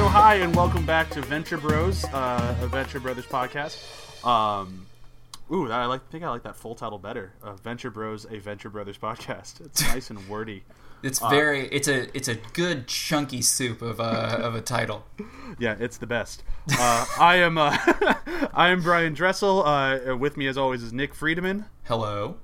So hi, and welcome back to Venture Bros, a Venture Brothers podcast. I think I like that full title better. Venture Bros, a Venture Brothers podcast. It's nice and wordy. It's a good chunky soup of a title. Yeah, it's the best. I am Brian Dressel. With me as always is Nick Friedemann. Hello.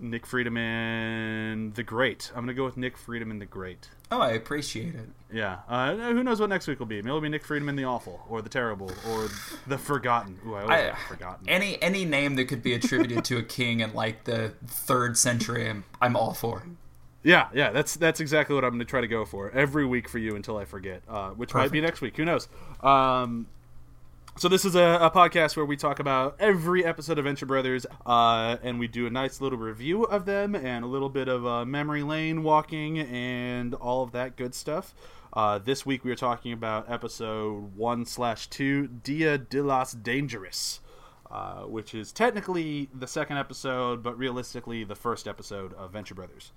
Nick Friedemann the Great. I'm going to go with Nick Friedemann the Great. Oh, I appreciate it. Yeah. Who knows what next week will be? Maybe it'll be Nick Friedemann the Awful, or the Terrible, or the Forgotten. Ooh, I always like Forgotten. Any name that could be attributed to a king in like the 3rd century, I'm all for. Yeah, that's exactly what I'm going to try to go for every week for you until I forget, which Perfect. Might be next week. Who knows? So this is a podcast where we talk about every episode of Venture Brothers, and we do a nice little review of them and a little bit of memory lane walking and all of that good stuff. This week we are talking about episode 1/2, Dia de las Dangerous, which is technically the 2nd episode, but realistically the 1st episode of Venture Brothers.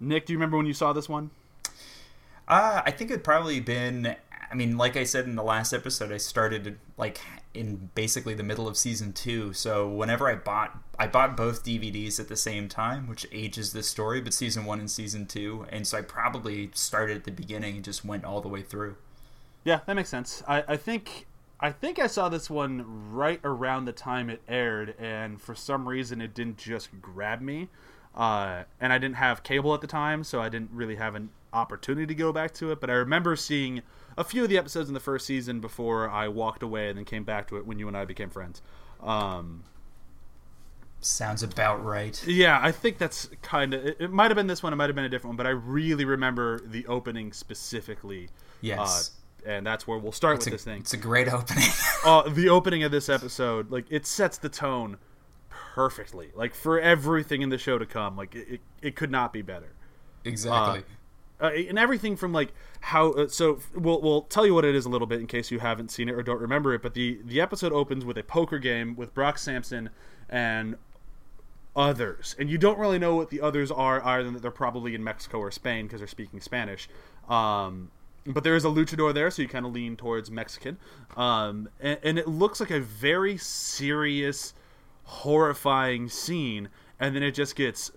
Nick, do you remember when you saw this one? I think it'd probably been... I mean, like I said in the last episode, I started like in basically the middle of season 2. So whenever I bought both DVDs at the same time, which ages this story, but season 1 and season 2. And so I probably started at the beginning and just went all the way through. Yeah, that makes sense. I think I saw this one right around the time it aired, and for some reason it didn't just grab me. And I didn't have cable at the time, so I didn't really have an opportunity to go back to it. But I remember seeing a few of the episodes in the 1st season before I walked away and then came back to it when you and I became friends. Sounds about right. Yeah, I think that's kind of... It might have been this one, it might have been a different one, but I really remember the opening specifically. Yes. And that's where we'll start with this thing. It's a great opening. The opening of this episode, like, it sets the tone perfectly. Like, for everything in the show to come, like, it could not be better. Exactly. And everything from like how so we'll tell you what it is a little bit in case you haven't seen it or don't remember it, but the episode opens with a poker game with Brock Sampson and others, and you don't really know what the others are other than that they're probably in Mexico or Spain because they're speaking Spanish, but there is a luchador there, so you kind of lean towards Mexican, and it looks like a very serious, horrifying scene, and then it just gets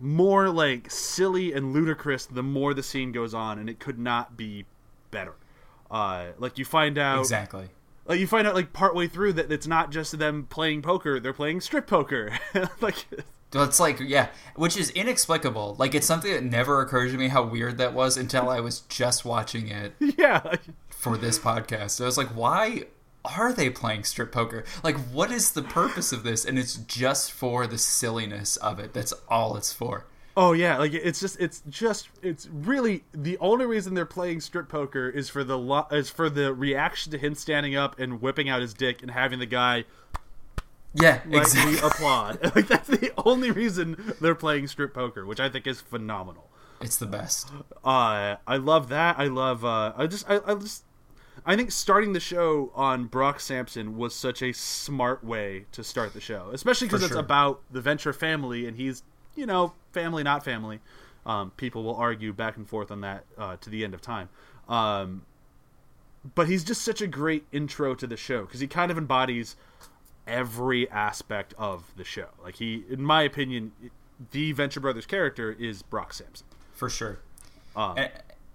more like silly and ludicrous the more the scene goes on, and it could not be better. Like, you find out exactly, like you find out like partway through that it's not just them playing poker, they're playing strip poker. Like, it's like, yeah, which is inexplicable. Like, it's something that never occurred to me how weird that was until I was just watching it. Yeah, for this podcast. So I was like, why are they playing strip poker? Like, what is the purpose of this? And it's just for the silliness of it. That's all it's for. Oh yeah, like it's really the only reason they're playing strip poker is for the reaction to him standing up and whipping out his dick and having the guy, yeah, exactly, applaud. Like, that's the only reason they're playing strip poker, which I think is phenomenal. It's the best. I love that. I love. I think starting the show on Brock Sampson was such a smart way to start the show, especially because it's about the Venture family, and he's, you know, family, not family. People will argue back and forth on that to the end of time. But he's just such a great intro to the show because he kind of embodies every aspect of the show. Like, he, in my opinion, the Venture Brothers character is Brock Sampson. For sure.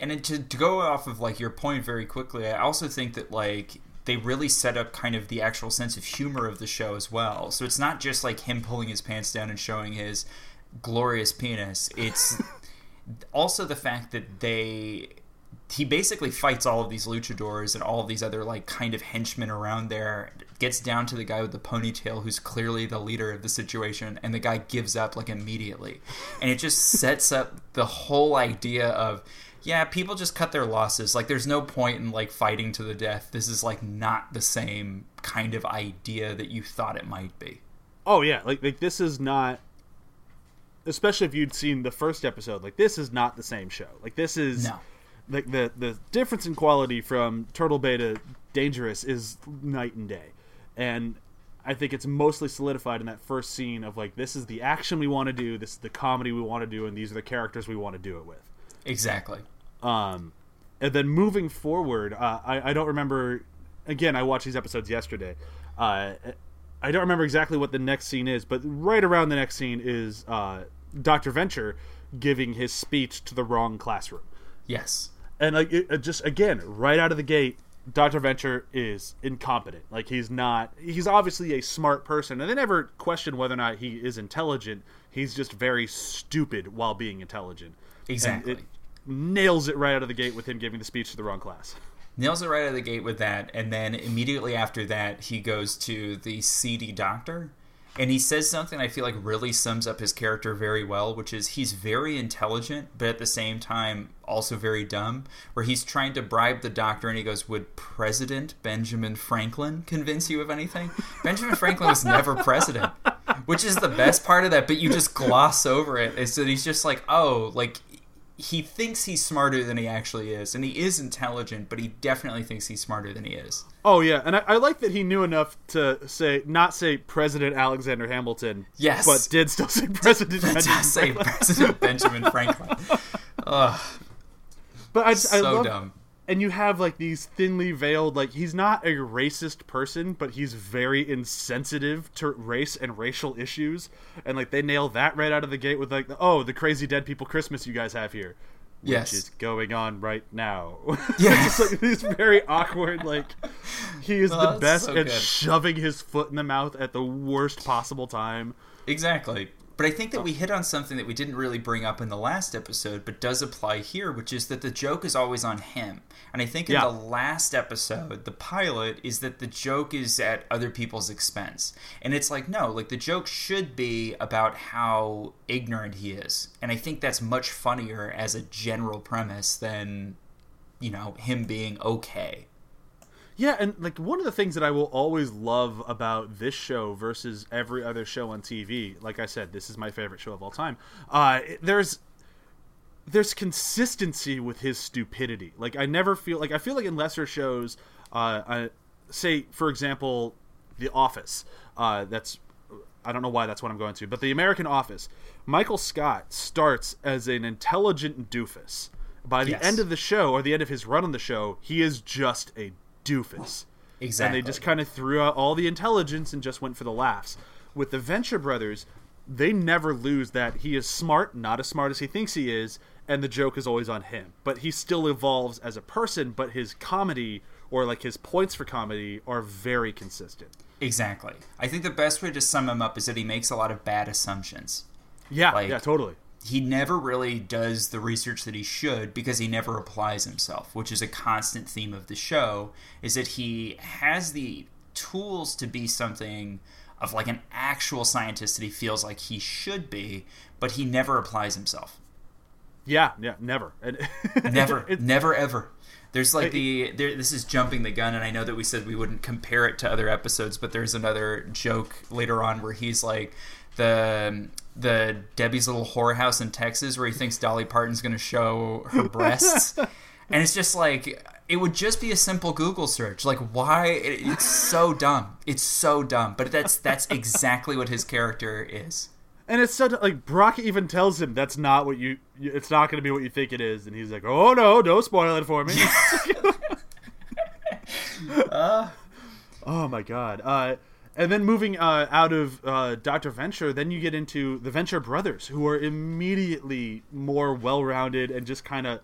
And to go off of, like, your point very quickly, I also think that, like, they really set up kind of the actual sense of humor of the show as well. So it's not just, like, him pulling his pants down and showing his glorious penis. It's also the fact that he basically fights all of these luchadors and all of these other, like, kind of henchmen around there, gets down to the guy with the ponytail who's clearly the leader of the situation, and the guy gives up, like, immediately. And it just sets up the whole idea of... Yeah, people just cut their losses. Like, there's no point in, like, fighting to the death. This is, like, not the same kind of idea that you thought it might be. Oh, yeah. Like this is not... Especially if you'd seen the 1st episode. Like, this is not the same show. Like, this is... No. Like, the difference in quality from Turtle Bay to Dangerous is night and day. And I think it's mostly solidified in that 1st scene of, like, this is the action we want to do, this is the comedy we want to do, and these are the characters we want to do it with. Exactly. And then moving forward, I don't remember. Again, I watched these episodes yesterday. I don't remember exactly what the next scene is, but right around the next scene is Dr. Venture giving his speech to the wrong classroom. Yes. And like, just again, right out of the gate, Dr. Venture is incompetent. Like, he's obviously a smart person, and they never question whether or not he is intelligent. He's just very stupid while being intelligent. Exactly. And it nails it right out of the gate with him giving the speech to the wrong class. Nails it right out of the gate with that, and then immediately after that, he goes to the seedy doctor, and he says something I feel like really sums up his character very well, which is he's very intelligent, but at the same time also very dumb, where he's trying to bribe the doctor, and he goes, "Would President Benjamin Franklin convince you of anything?" Benjamin Franklin was never president, which is the best part of that, but you just gloss over it. It's that he's just like, oh, like... he thinks he's smarter than he actually is, and he is intelligent, but he definitely thinks he's smarter than he is. Oh yeah, and I like that he knew enough to not say President Alexander Hamilton. Yes, but did still say President. President Benjamin Franklin. Ugh. But I love, dumb. And you have like these thinly veiled, like he's not a racist person, but he's very insensitive to race and racial issues. And like they nail that right out of the gate with like, the crazy dead people Christmas you guys have here. Yes. Which is going on right now. Yes. It's like these very awkward, like he is the best at shoving his foot in the mouth at the worst possible time. Exactly. But I think that we hit on something that we didn't really bring up in the last episode, but does apply here, which is that the joke is always on him. And I think in the last episode, the pilot, is that the joke is at other people's expense. And it's like, no, like the joke should be about how ignorant he is. And I think that's much funnier as a general premise than, you know, him being okay. Yeah, and like one of the things that I will always love about this show versus every other show on TV, like I said, this is my favorite show of all time. There's consistency with his stupidity. Like I feel like in lesser shows, say for example, The Office. I don't know why that's what I'm going to, but The American Office. Michael Scott starts as an intelligent doofus. By the end of the show, or the end of his run on the show, he is just a doofus. Exactly. And they just kind of threw out all the intelligence and just went for the laughs. With the Venture Brothers, they never lose that he is smart, not as smart as he thinks he is, and the joke is always on him. But he still evolves as a person, but his comedy, or like his points for comedy, are very consistent. Exactly. I think the best way to sum him up is that he makes a lot of bad assumptions. Yeah, like, yeah, totally. He never really does the research that he should because he never applies himself, which is a constant theme of the show, is that he has the tools to be something of like an actual scientist that he feels like he should be, but he never applies himself. Yeah, never. Never, ever. There's like this is jumping the gun, and I know that we said we wouldn't compare it to other episodes, but there's another joke later on where he's like, the Debbie's Little Whorehouse in Texas, where he thinks Dolly Parton's going to show her breasts. And it's just like, it would just be a simple Google search. Like, why? It's so dumb. It's so dumb. But that's exactly what his character is. And it's so, like, Brock even tells him that's not what it's not going to be what you think it is. And he's like, oh no, don't spoil it for me. Oh my God. And then moving out of Dr. Venture, then you get into the Venture Brothers, who are immediately more well-rounded and just kind of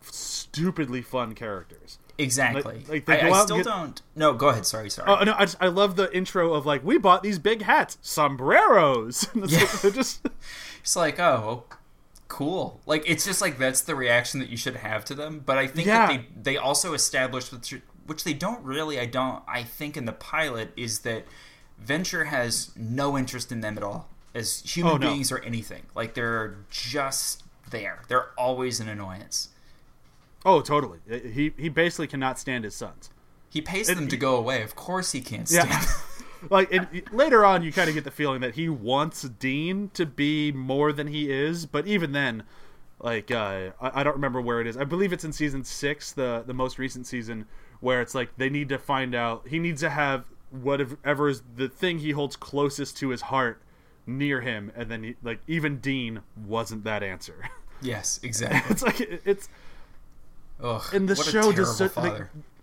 stupidly fun characters. Exactly. Like they don't... No, go ahead. Sorry. Oh, no, I love the intro of, like, we bought these big hats, sombreros. They're just... It's like, oh, cool. Like, it's just like that's the reaction that you should have to them. But I think that they also established... which they don't really, I think in the pilot, is that Venture has no interest in them at all as human beings or anything. Like, they're just there. They're always an annoyance. Oh, totally. He basically cannot stand his sons. He pays them to go away. Of course he can't stand them. Like, later on, you kind of get the feeling that he wants Dean to be more than he is, but even then, like, I don't remember where it is. I believe it's in season 6, the most recent season, where it's like they need to find out, he needs to have whatever is the thing he holds closest to his heart near him, and then even Dean wasn't that answer. Yes, exactly. It's like it's Ugh, and the show just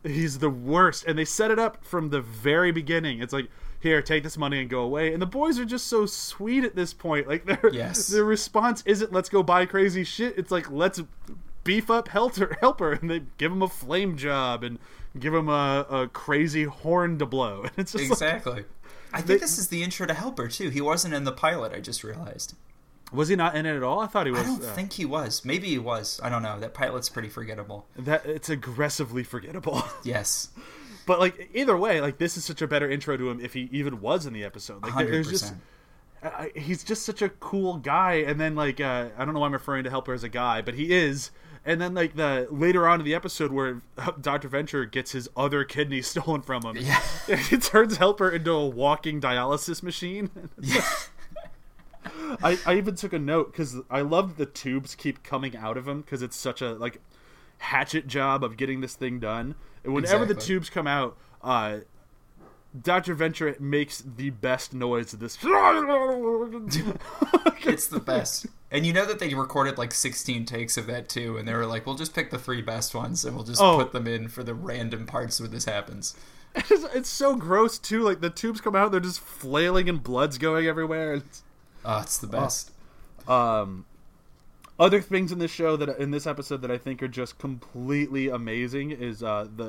he's the worst, and they set it up from the very beginning. It's like, here, take this money and go away. And the boys are just so sweet at this point. Like their response isn't let's go buy crazy shit. It's like, let's beef up Helter Helper, and they give him a flame job and give him a crazy horn to blow. And it's just exactly. Like, I think this is the intro to Helper too. He wasn't in the pilot. I just realized. Was he not in it at all? I thought he was. I don't think he was. Maybe he was. I don't know. That pilot's pretty forgettable. It's aggressively forgettable. Yes. But like either way, like this is such a better intro to him if he even was in the episode. Like 100%. There's just he's just such a cool guy, and then like I don't know why I'm referring to Helper as a guy, but he is. And then like the later on in the episode where Dr. Venture gets his other kidney stolen from him, yeah. It turns Helper into a walking dialysis machine. Yeah. I even took a note because I love the tubes keep coming out of him because it's such a like hatchet job of getting this thing done. And whenever the tubes come out, Dr. Venture makes the best noise of this. It's the best. And you know that they recorded like 16 takes of that too, and they were like, we'll just pick the three best ones and we'll just put them in for the random parts where this happens. It's so gross too. Like the tubes come out, they're just flailing and blood's going everywhere. Oh, it's the best. Other things in this show that in this episode that I think are just completely amazing is the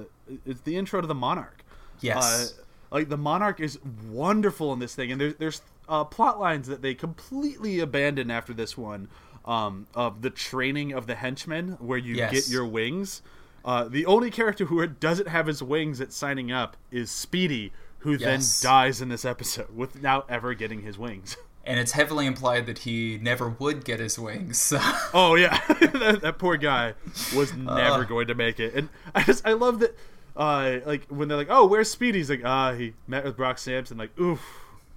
intro to the Monarch. Yes, like the Monarch is wonderful in this thing, and there's plot lines that they completely abandon after this one of the training of the henchmen, where you get your wings. The only character who doesn't have his wings at signing up is Speedy, who then dies in this episode without ever getting his wings. And it's heavily implied that he never would get his wings. So. Oh, yeah. that poor guy was never going to make it. And I love that, like, when they're like, oh, where's Speedy? He's like, he met with Brock Sampson. Like, oof,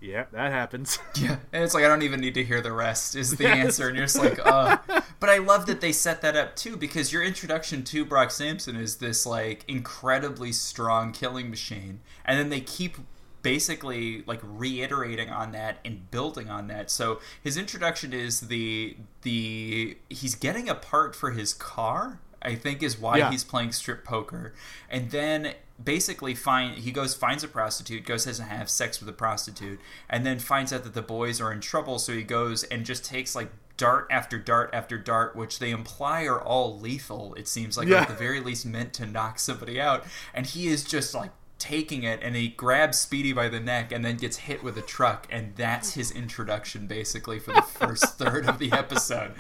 yeah, that happens. Yeah, and it's like, I don't even need to hear the rest is the answer. And you're just like, But I love that they set that up, too, because your introduction to Brock Sampson is this, like, incredibly strong killing machine. And then they keep basically like reiterating on that and building on that. So his introduction is the he's getting a part for his car, I think is why he's playing strip poker. And then basically he finds a prostitute, goes and has sex with a prostitute, and then finds out that the boys are in trouble, so he goes and just takes like dart after dart after dart, which they imply are all lethal, it seems like, or at the very least meant to knock somebody out. And he is just like taking it, and he grabs Speedy by the neck and then gets hit with a truck, and that's his introduction basically for the first third of the episode.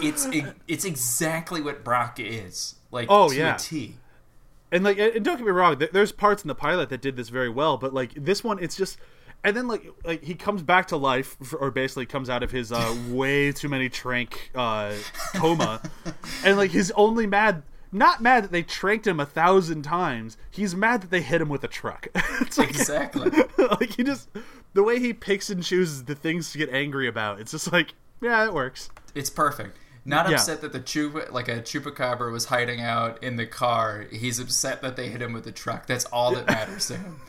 It's exactly what Brock is like a T. And like, and don't get me wrong, there's parts in the pilot that did this very well, but like this one, it's just, and then like he comes back to life, or basically comes out of his way too many trank coma, and like he's only not mad that they tranked him 1,000 times. He's mad that they hit him with a truck. It's like, exactly. Like he just, the way he picks and chooses the things to get angry about. It's just like, yeah, it works. It's perfect. Not upset that the chupacabra was hiding out in the car. He's upset that they hit him with a truck. That's all that matters to him.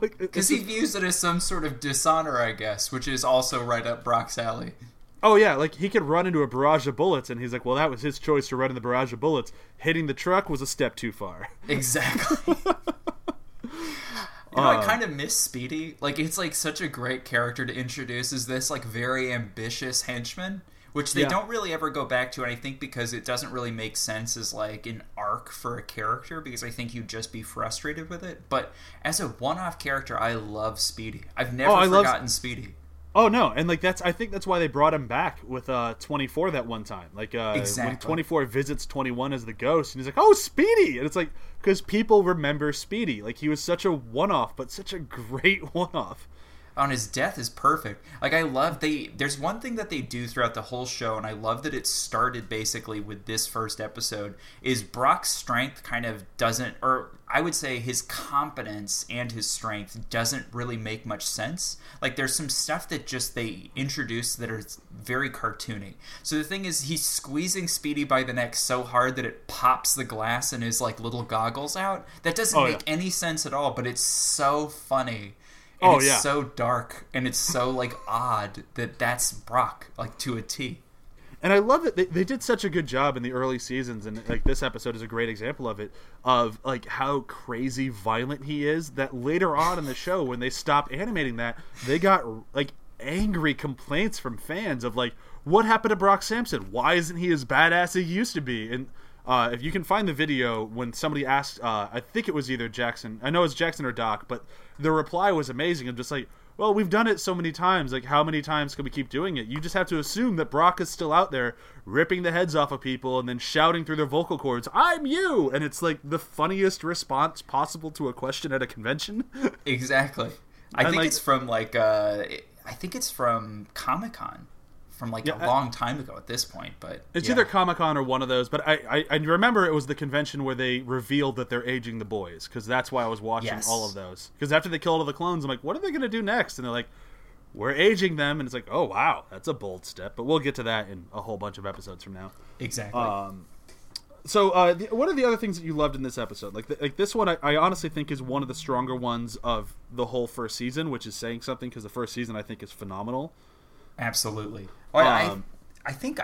Because he views it as some sort of dishonor, I guess, which is also right up Brock's alley. Oh, yeah, like, he could run into a barrage of bullets, and he's like, well, that was his choice to run in the barrage of bullets. Hitting the truck was a step too far. Exactly. I kind of miss Speedy. Like, it's, like, such a great character to introduce as this, like, very ambitious henchman, which they don't really ever go back to, and I think because it doesn't really make sense as, like, an arc for a character, because I think you'd just be frustrated with it. But as a one-off character, I love Speedy. I've never forgotten Speedy. Oh, no, and, like, I think that's why they brought him back with 24 that one time. Like, when 24 visits 21 as the ghost, and he's like, oh, Speedy! And it's like, because people remember Speedy. Like, he was such a one-off, but such a great one-off. On his death is perfect. Like, I love, there's one thing that they do throughout the whole show, and I love that it started basically with this first episode, is Brock's strength kind of doesn't, or I would say his competence and his strength doesn't really make much sense. Like, there's some stuff that just they introduce that are very cartoony. So the thing is, he's squeezing Speedy by the neck so hard that it pops the glass and his, like, little goggles out. That doesn't make any sense at all, but it's so funny. And it's so dark, and it's so, like, odd that that's Brock, like, to a T. And I love that they did such a good job in the early seasons, and like this episode is a great example of it, of like how crazy violent he is, that later on in the show when they stopped animating that, they got like angry complaints from fans of like, what happened to Brock Sampson? Why isn't he as badass as he used to be? And if you can find the video when somebody asked, I think it was either Jackson, I know it's Jackson or Doc, but the reply was amazing. I'm just like, well, we've done it so many times. Like, how many times can we keep doing it? You just have to assume that Brock is still out there ripping the heads off of people and then shouting through their vocal cords, "I'm you!" And it's like the funniest response possible to a question at a convention. Exactly. I think it's from Comic-Con. From like a long time ago at this point, but it's either Comic-Con or one of those. But I remember it was the convention where they revealed that they're aging the boys, because that's why I was watching all of those. Because after they killed all the clones, I'm like, what are they gonna do next? And they're like, we're aging them, and it's like, oh wow, that's a bold step. But we'll get to that in a whole bunch of episodes from now. Exactly. What are the other things that you loved in this episode? Like this one, I honestly think is one of the stronger ones of the whole first season, which is saying something because the first season I think is phenomenal. Absolutely. I think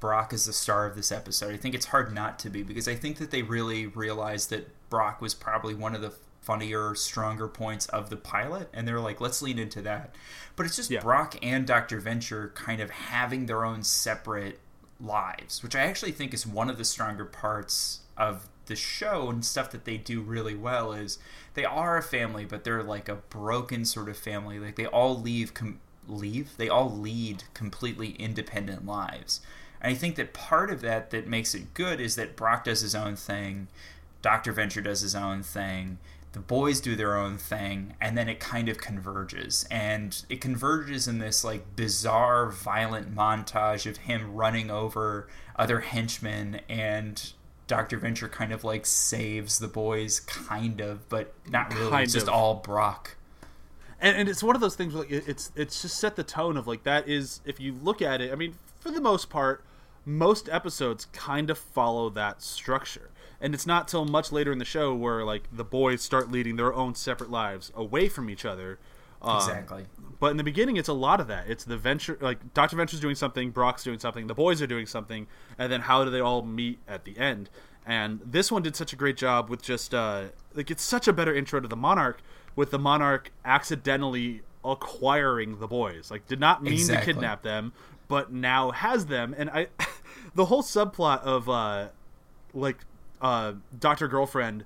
Brock is the star of this episode. I think it's hard not to be, because I think that they really realized that Brock was probably one of the funnier, stronger points of the pilot, and they're like, let's lean into that. But it's just Brock and Dr. Venture kind of having their own separate lives, which I actually think is one of the stronger parts of the show, and stuff that they do really well is they are a family, but they're like a broken sort of family. Like they all They all lead completely independent lives. And I think that part of that makes it good is that Brock does his own thing, Dr. Venture does his own thing, the boys do their own thing, and then it kind of converges. And it converges in this like bizarre, violent montage of him running over other henchmen, and Dr. Venture kind of like saves the boys, kind of, but not really. It's just all Brock. And it's one of those things where it's just set the tone of like, that is, if you look at it, I mean, for the most part, most episodes kind of follow that structure. And it's not till much later in the show where like the boys start leading their own separate lives away from each other. Exactly. But in the beginning, it's a lot of that. It's the Venture, like Dr. Venture's doing something, Brock's doing something, the boys are doing something, and then how do they all meet at the end? And this one did such a great job with just like, it's such a better intro to the Monarch, with the Monarch accidentally acquiring the boys. Like, did not mean to kidnap them, but now has them. And the whole subplot of, Dr. Girlfriend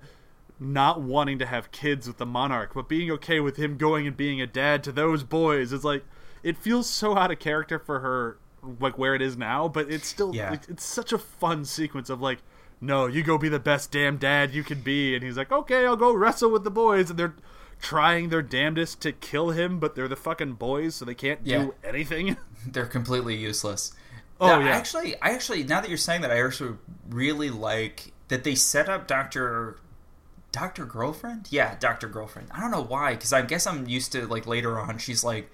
not wanting to have kids with the Monarch, but being okay with him going and being a dad to those boys, is like, it feels so out of character for her, like, where it is now, but it's still, it's such a fun sequence of, like, no, you go be the best damn dad you can be. And he's like, okay, I'll go wrestle with the boys. And they're trying their damnedest to kill him, but they're the fucking boys, so they can't do anything. They're completely useless. Actually, now that you're saying that, I also really like that they set up Dr. Girlfriend? Yeah, Dr. Girlfriend. I don't know why, because I guess I'm used to, like, later on, she's like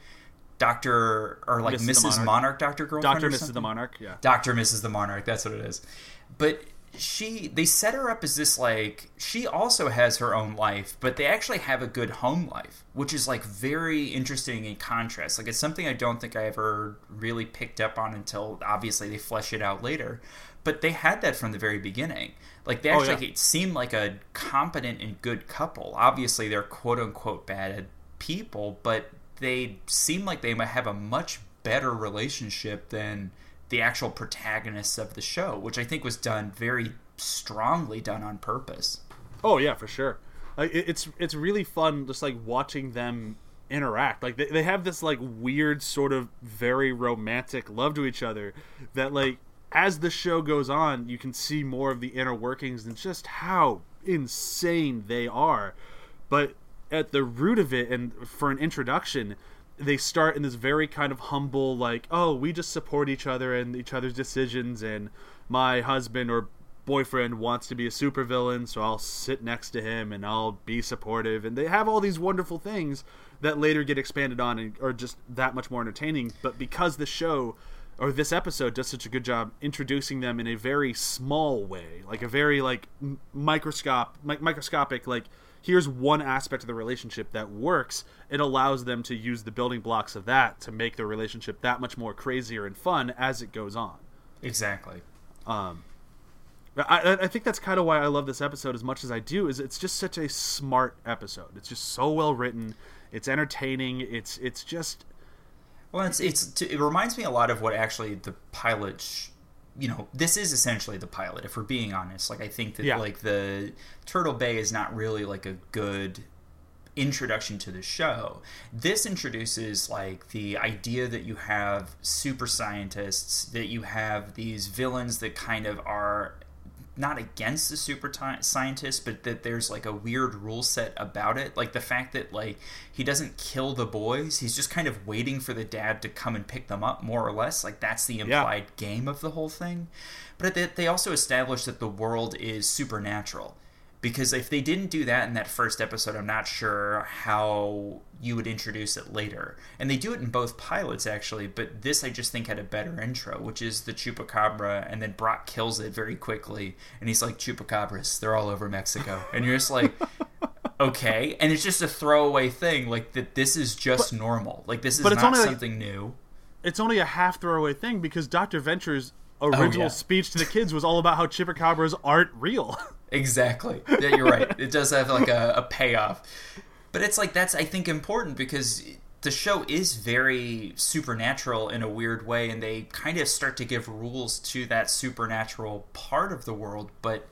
Doctor, or like Mrs. Monarch, Dr. Girlfriend. Dr. Mrs. the Monarch, yeah. Dr. Mrs. the Monarch, that's what it is. But they set her up as this, like, she also has her own life, but they actually have a good home life, which is like very interesting in contrast. Like, it's something I don't think I ever really picked up on until obviously they flesh it out later, but they had that from the very beginning. Like, they actually it seemed like a competent and good couple. Obviously they're quote unquote bad people, but they seem like they might have a much better relationship than the actual protagonists of the show, which I think was done very strongly, done on purpose. Oh yeah, for sure. It's really fun just like watching them interact. Like they have this like weird sort of very romantic love to each other that, like, as the show goes on, you can see more of the inner workings and just how insane they are. But at the root of it, and for an introduction, they start in this very kind of humble, like, oh, we just support each other and each other's decisions, and my husband or boyfriend wants to be a supervillain, so I'll sit next to him and I'll be supportive. And they have all these wonderful things that later get expanded on and are just that much more entertaining. But because the show, or this episode, does such a good job introducing them in a very small way, like a very like microscopic, like here's one aspect of the relationship that works, it allows them to use the building blocks of that to make the relationship that much more crazier and fun as it goes on. Exactly. I think that's kind of why I love this episode as much as I do, is it's just such a smart episode. It's just so well written. It's entertaining. It's just... Well, it reminds me a lot of what actually the pilot... this is essentially the pilot, if we're being honest. Like, I think that, like, the Turtle Bay is not really, like, a good introduction to the show. This introduces, like, the idea that you have super scientists, that you have these villains that kind of are not against the super scientists, but that there's, like, a weird rule set about it. Like, the fact that, like, he doesn't kill the boys, he's just kind of waiting for the dad to come and pick them up, more or less. Like, that's the implied game of the whole thing. But they also establish that the world is supernatural. Because if they didn't do that in that first episode, I'm not sure how you would introduce it later. And they do it in both pilots, actually, but this I just think had a better intro, which is the chupacabra, and then Brock kills it very quickly, and he's like, chupacabras, they're all over Mexico. And you're just like, okay. And it's just a throwaway thing, like, that this is just normal. Like, this is not something new. It's only a half throwaway thing, because Dr. Venture's original speech to the kids was all about how chupacabras aren't real. Exactly. Yeah, you're right. It does have, like, a payoff. But it's, like, that's, I think, important because the show is very supernatural in a weird way, and they kind of start to give rules to that supernatural part of the world. But,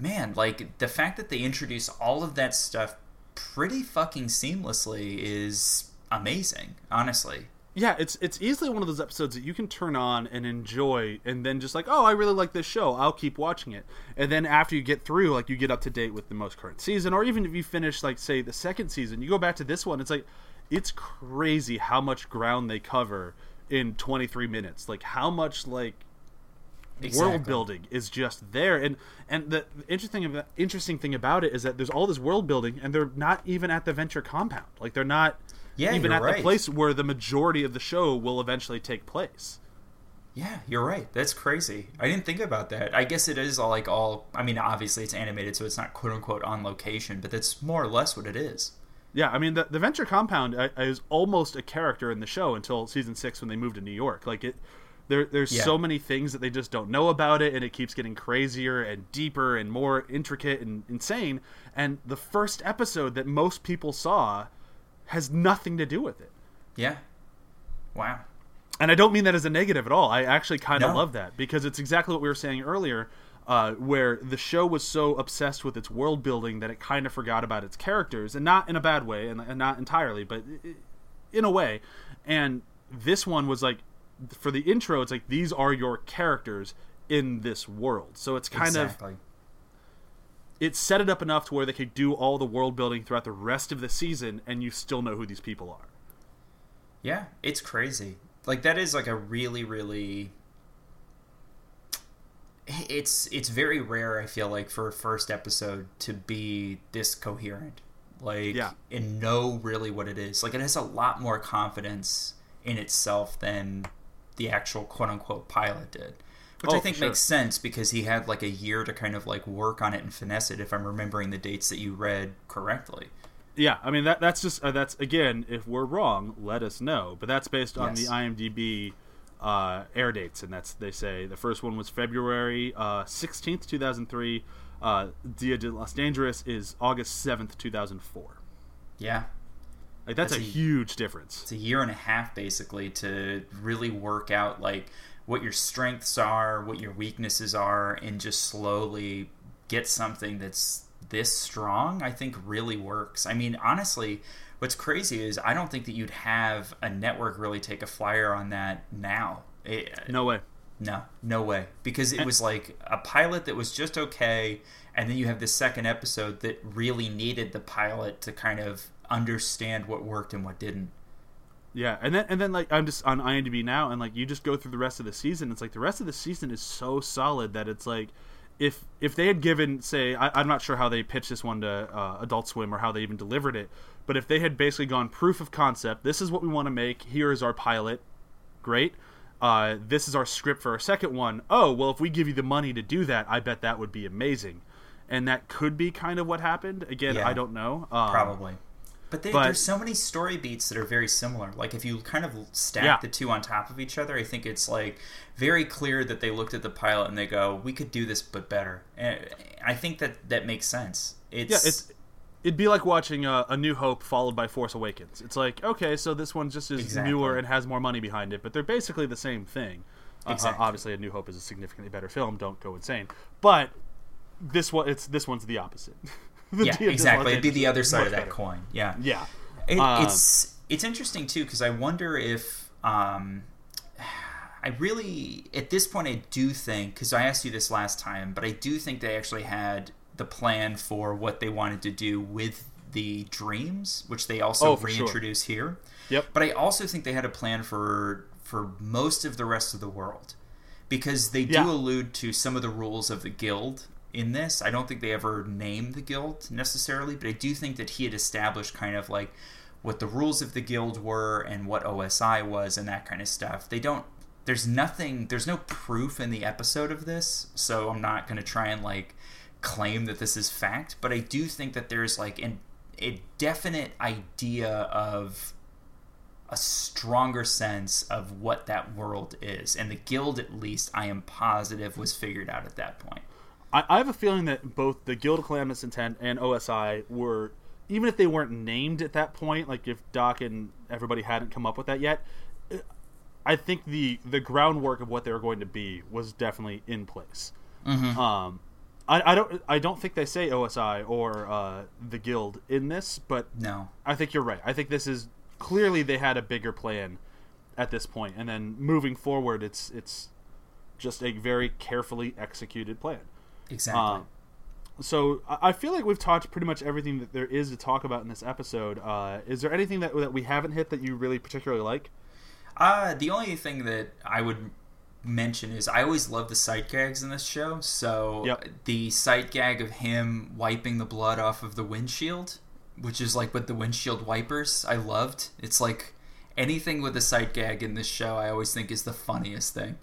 man, like, the fact that they introduce all of that stuff pretty fucking seamlessly is amazing, honestly. Yeah, it's easily one of those episodes that you can turn on and enjoy, and then just like, oh, I really like this show, I'll keep watching it. And then after you get through, like, you get up to date with the most current season, or even if you finish, like, say, the second season, you go back to this one, it's like, it's crazy how much ground they cover in 23 minutes. Like, how much, like, world building is just there. And the interesting thing about it is that there's all this world building, and they're not even at the Venture compound. Like, they're not... Yeah, even at the place where the majority of the show will eventually take place. Yeah, you're right. That's crazy. I didn't think about that. I guess it is all like all... I mean, obviously it's animated, so it's not quote-unquote on location, but that's more or less what it is. Yeah, I mean, the Venture compound is almost a character in the show until season 6 when they moved to New York. Like, there's so many things that they just don't know about it, and it keeps getting crazier and deeper and more intricate and insane. And the first episode that most people saw... has nothing to do with it. Yeah. Wow. And I don't mean that as a negative at all. I actually kind of love that, because it's exactly what we were saying earlier, where the show was so obsessed with its world building that it kind of forgot about its characters, and not in a bad way, and not entirely, but in a way. And this one was like, for the intro, it's like, these are your characters in this world. So it's kind of... It set it up enough to where they could do all the world building throughout the rest of the season, and you still know who these people are. Yeah, it's crazy. Like, that is like a really, really... It's very rare, I feel like, for a first episode to be this coherent. Like, and know really what it is. Like, it has a lot more confidence in itself than the actual quote-unquote pilot did. Which I think makes sense, because he had like a year to kind of like work on it and finesse it, if I'm remembering the dates that you read correctly. Yeah, I mean, that's just, that's, again, if we're wrong, let us know. But that's based on the IMDb air dates, and that's, they say, the first one was February 16th, 2003. Dia de las Dangerous is August 7th, 2004. Yeah. Like, that's a huge difference. It's a year and a half, basically, to really work out, like... what your strengths are, what your weaknesses are, and just slowly get something that's this strong, I think really works. I mean, honestly, what's crazy is I don't think that you'd have a network really take a flyer on that now. No way. No way. Because it was like a pilot that was just okay, and then you have this second episode that really needed the pilot to kind of understand what worked and what didn't. Yeah, and then like, I'm just on IMDb now, and like, you just go through the rest of the season. It's like, the rest of the season is so solid that it's like, if they had given, say, I'm not sure how they pitched this one to Adult Swim or how they even delivered it, but if they had basically gone proof of concept, this is what we want to make, here is our pilot, great, this is our script for our second one. Oh, well, if we give you the money to do that, I bet that would be amazing. and that could be kind of what happened. Again, yeah, I don't know. Probably. But there's so many story beats that are very similar. Like, if you kind of stack the two on top of each other, I think it's, like, very clear that they looked at the pilot and they go, we could do this, but better. And I think that makes sense. It'd be like watching a New Hope followed by Force Awakens. It's like, okay, so this one just is newer and has more money behind it, but they're basically the same thing. Exactly. Obviously, A New Hope is a significantly better film. Don't go insane. But this one's the opposite. Exactly. It'd be the other side of that coin. Yeah. Yeah. It's interesting, too, because I wonder if I really, at this point, I do think, because I asked you this last time, but I do think they actually had the plan for what they wanted to do with the dreams, which they also reintroduce here. Yep. But I also think they had a plan for most of the rest of the world, because they do allude to some of the rules of the guild in this. I don't think they ever name the guild necessarily, but I do think that he had established kind of like what the rules of the guild were and what OSI was and that kind of stuff. There's no proof in the episode of this, so I'm not going to try and like claim that this is fact, but I do think that there's like a definite idea of a stronger sense of what that world is. And the guild, at least, I am positive, was figured out at that point. I have a feeling that both the Guild of Calamitous Intent and OSI were, even if they weren't named at that point, like if Doc and everybody hadn't come up with that yet, I think the groundwork of what they were going to be was definitely in place. Mm-hmm. I don't think they say OSI or the Guild in this, but no, I think you're right. I think this is clearly they had a bigger plan at this point, and then moving forward, it's just a very carefully executed plan. Exactly. So I feel like we've talked pretty much everything that there is to talk about in this episode. Is there anything that we haven't hit that you really particularly like? The only thing that I would mention is I always love the sight gags in this show. So the sight gag of him wiping the blood off of the windshield, which is like with the windshield wipers, I loved. It's like anything with a sight gag in this show, I always think is the funniest thing.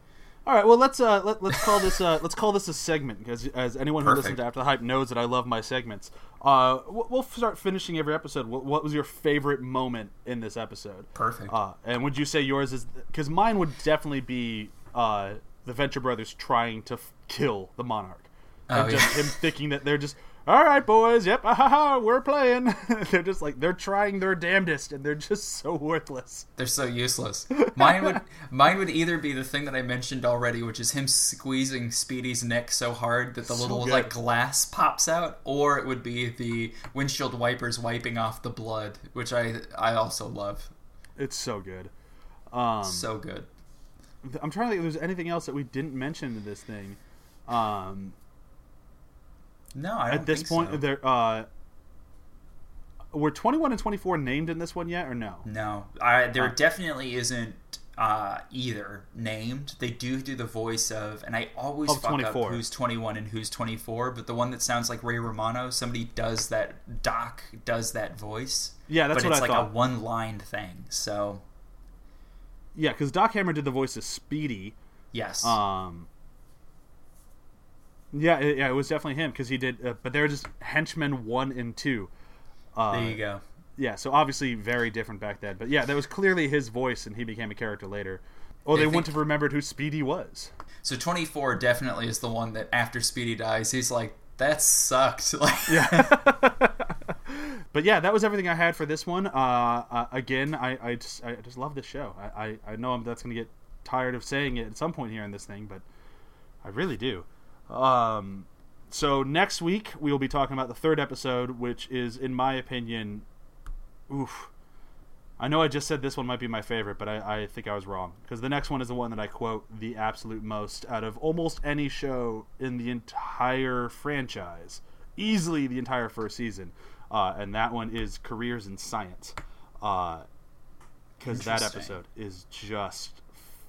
All right, well let's call this a segment, because as anyone who listens to After the Hype knows that I love my segments. We'll start finishing every episode. What was your favorite moment in this episode? Perfect. And would you say yours is? Because mine would definitely be the Venture Brothers trying to kill the Monarch, and him thinking that they're just, all right, boys, yep, we're playing. They're just like, they're trying their damnedest, and they're just so worthless. They're so useless. Mine would either be the thing that I mentioned already, which is him squeezing Speedy's neck so hard that the little like glass pops out, or it would be the windshield wipers wiping off the blood, which I also love. It's so good. So good. I'm trying to think if there's anything else that we didn't mention in this thing. No, I don't. At this point, so. Were 21 and 24 named in this one yet, or no? No, there definitely isn't either named. They do the voice of, and I always fuck 24. Up who's 21 and who's 24, but the one that sounds like Ray Romano, Doc does that voice. Yeah, that's what I thought. But it's like a one-line thing, so. Yeah, because Doc Hammer did the voice of Speedy. Yes. Yeah, it was definitely him, because he did. But they were just henchmen 1 and 2. There you go. Yeah, so obviously very different back then. But yeah, that was clearly his voice, and he became a character later. Or they wouldn't have remembered who Speedy was. So 24 definitely is the one that after Speedy dies, he's like, that sucked. But yeah, that was everything I had for this one. Again, I just love this show. I know that's going to get tired of saying it at some point here in this thing, but I really do. So next week we will be talking about the third episode, which is, in my opinion, I know I just said this one might be my favorite, but I think I was wrong, because the next one is the one that I quote the absolute most out of almost any show in the entire franchise, easily the entire first season, and that one is Careers in Science, because that episode is just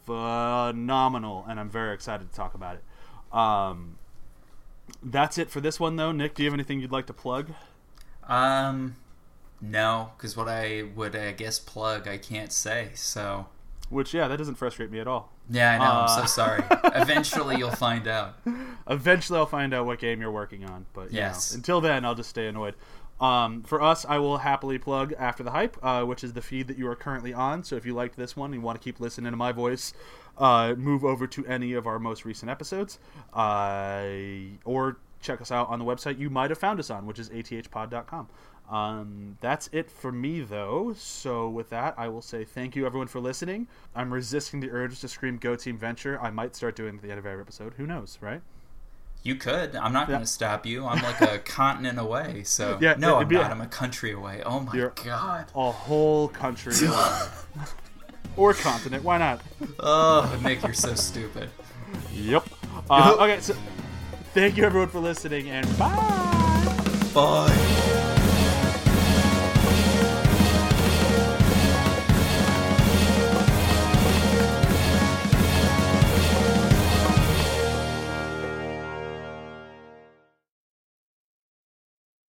phenomenal, and I'm very excited to talk about it. That's it for this one, though. Nick, do you have anything you'd like to plug? No, because what I would, I guess, plug, I can't say. So which, yeah, that doesn't frustrate me at all. Yeah, I know. I'm so sorry. Eventually you'll find out. Eventually I'll find out what game you're working on. But yes, you know, until then, I'll just stay annoyed. For us, I will happily plug After the Hype, which is the feed that you are currently on. So if you liked this one and you want to keep listening to my voice, move over to any of our most recent episodes, or check us out on the website you might have found us on, which is athpod.com. That's it for me, though. So with that, I will say thank you, everyone, for listening. I'm resisting the urge to scream Go Team Venture. I might start doing it at the end of every episode. Who knows, right? You could. I'm not going to stop you. I'm like a continent away. So yeah, no, I'm not. I'm a country away. Oh, my God. A whole country away. Or continent. Why not? Oh, Nick, you're so stupid. Yep. Okay, so thank you, everyone, for listening, and bye. Bye.